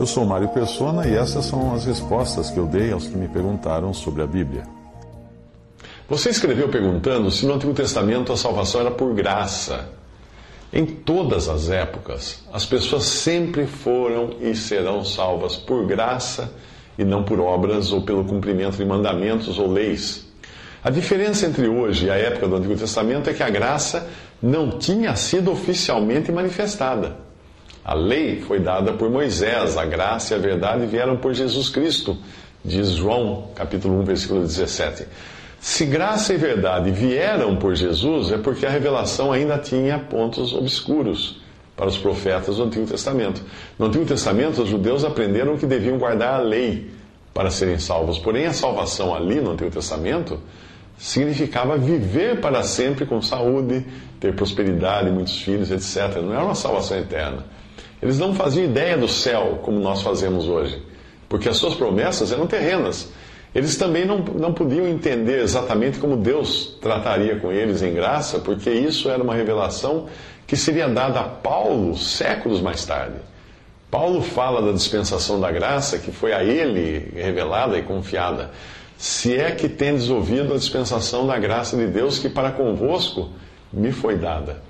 Eu sou Mário Persona e essas são as respostas que eu dei aos que me perguntaram sobre a Bíblia. Você escreveu perguntando se no Antigo Testamento a salvação era por graça. Em todas as épocas, as pessoas sempre foram e serão salvas por graça e não por obras ou pelo cumprimento de mandamentos ou leis. A diferença entre hoje e a época do Antigo Testamento é que a graça não tinha sido oficialmente manifestada. A lei foi dada por Moisés, a graça e a verdade vieram por Jesus Cristo, diz João, capítulo 1, versículo 17. Se graça e verdade vieram por Jesus, é porque a revelação ainda tinha pontos obscuros para os profetas do Antigo Testamento. No Antigo Testamento, os judeus aprenderam que deviam guardar a lei para serem salvos. Porém, a salvação ali no Antigo Testamento significava viver para sempre com saúde, ter prosperidade, muitos filhos, etc. Não era uma salvação eterna. Eles não faziam ideia do céu, como nós fazemos hoje, porque as suas promessas eram terrenas. Eles também não podiam entender exatamente como Deus trataria com eles em graça, porque isso era uma revelação que seria dada a Paulo séculos mais tarde. Paulo fala da dispensação da graça, que foi a ele revelada e confiada. Se é que tendes ouvido a dispensação da graça de Deus, que para convosco me foi dada.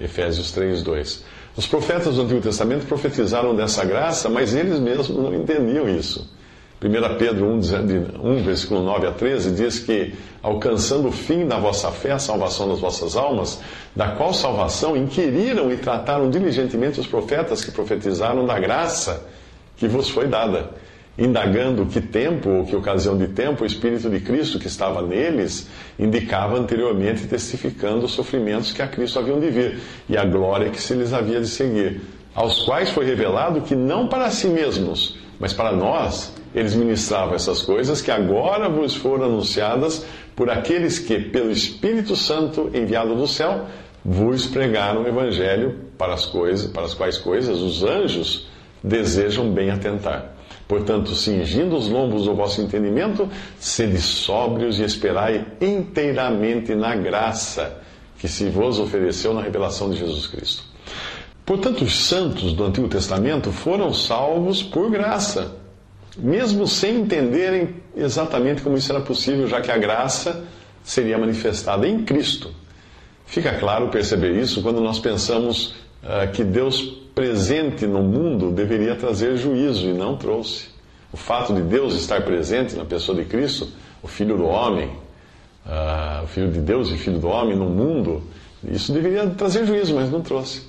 Efésios 3, 2. Os profetas do Antigo Testamento profetizaram dessa graça, mas eles mesmos não entendiam isso. 1 Pedro 1, versículo 9 a 13, diz que, alcançando o fim da vossa fé, a salvação das vossas almas, da qual salvação inquiriram e trataram diligentemente os profetas que profetizaram da graça que vos foi dada, indagando que tempo ou que ocasião de tempo o Espírito de Cristo que estava neles indicava anteriormente, testificando os sofrimentos que a Cristo haviam de vir e a glória que se lhes havia de seguir, aos quais foi revelado que não para si mesmos, mas para nós, eles ministravam essas coisas que agora vos foram anunciadas por aqueles que, pelo Espírito Santo enviado do céu, vos pregaram o Evangelho, para as quais coisas os anjos desejam bem atentar. Portanto, cingindo os lombos do vosso entendimento, sede sóbrios e esperai inteiramente na graça que se vos ofereceu na revelação de Jesus Cristo. Portanto, os santos do Antigo Testamento foram salvos por graça, mesmo sem entenderem exatamente como isso era possível, já que a graça seria manifestada em Cristo. Fica claro perceber isso quando nós pensamos que Deus presente no mundo deveria trazer juízo e não trouxe. O fato de Deus estar presente na pessoa de Cristo, o Filho do Homem, o Filho de Deus e Filho do Homem no mundo, isso deveria trazer juízo, mas não trouxe.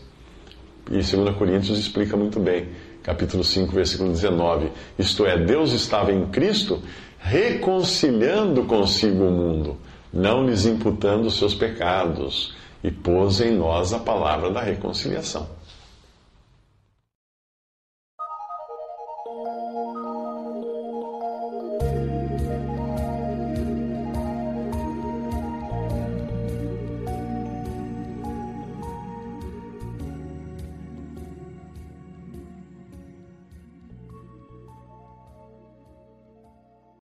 E 2 Coríntios explica muito bem, capítulo 5, versículo 19, isto é, Deus estava em Cristo reconciliando consigo o mundo, não lhes imputando os seus pecados, e pôs em nós a palavra da reconciliação.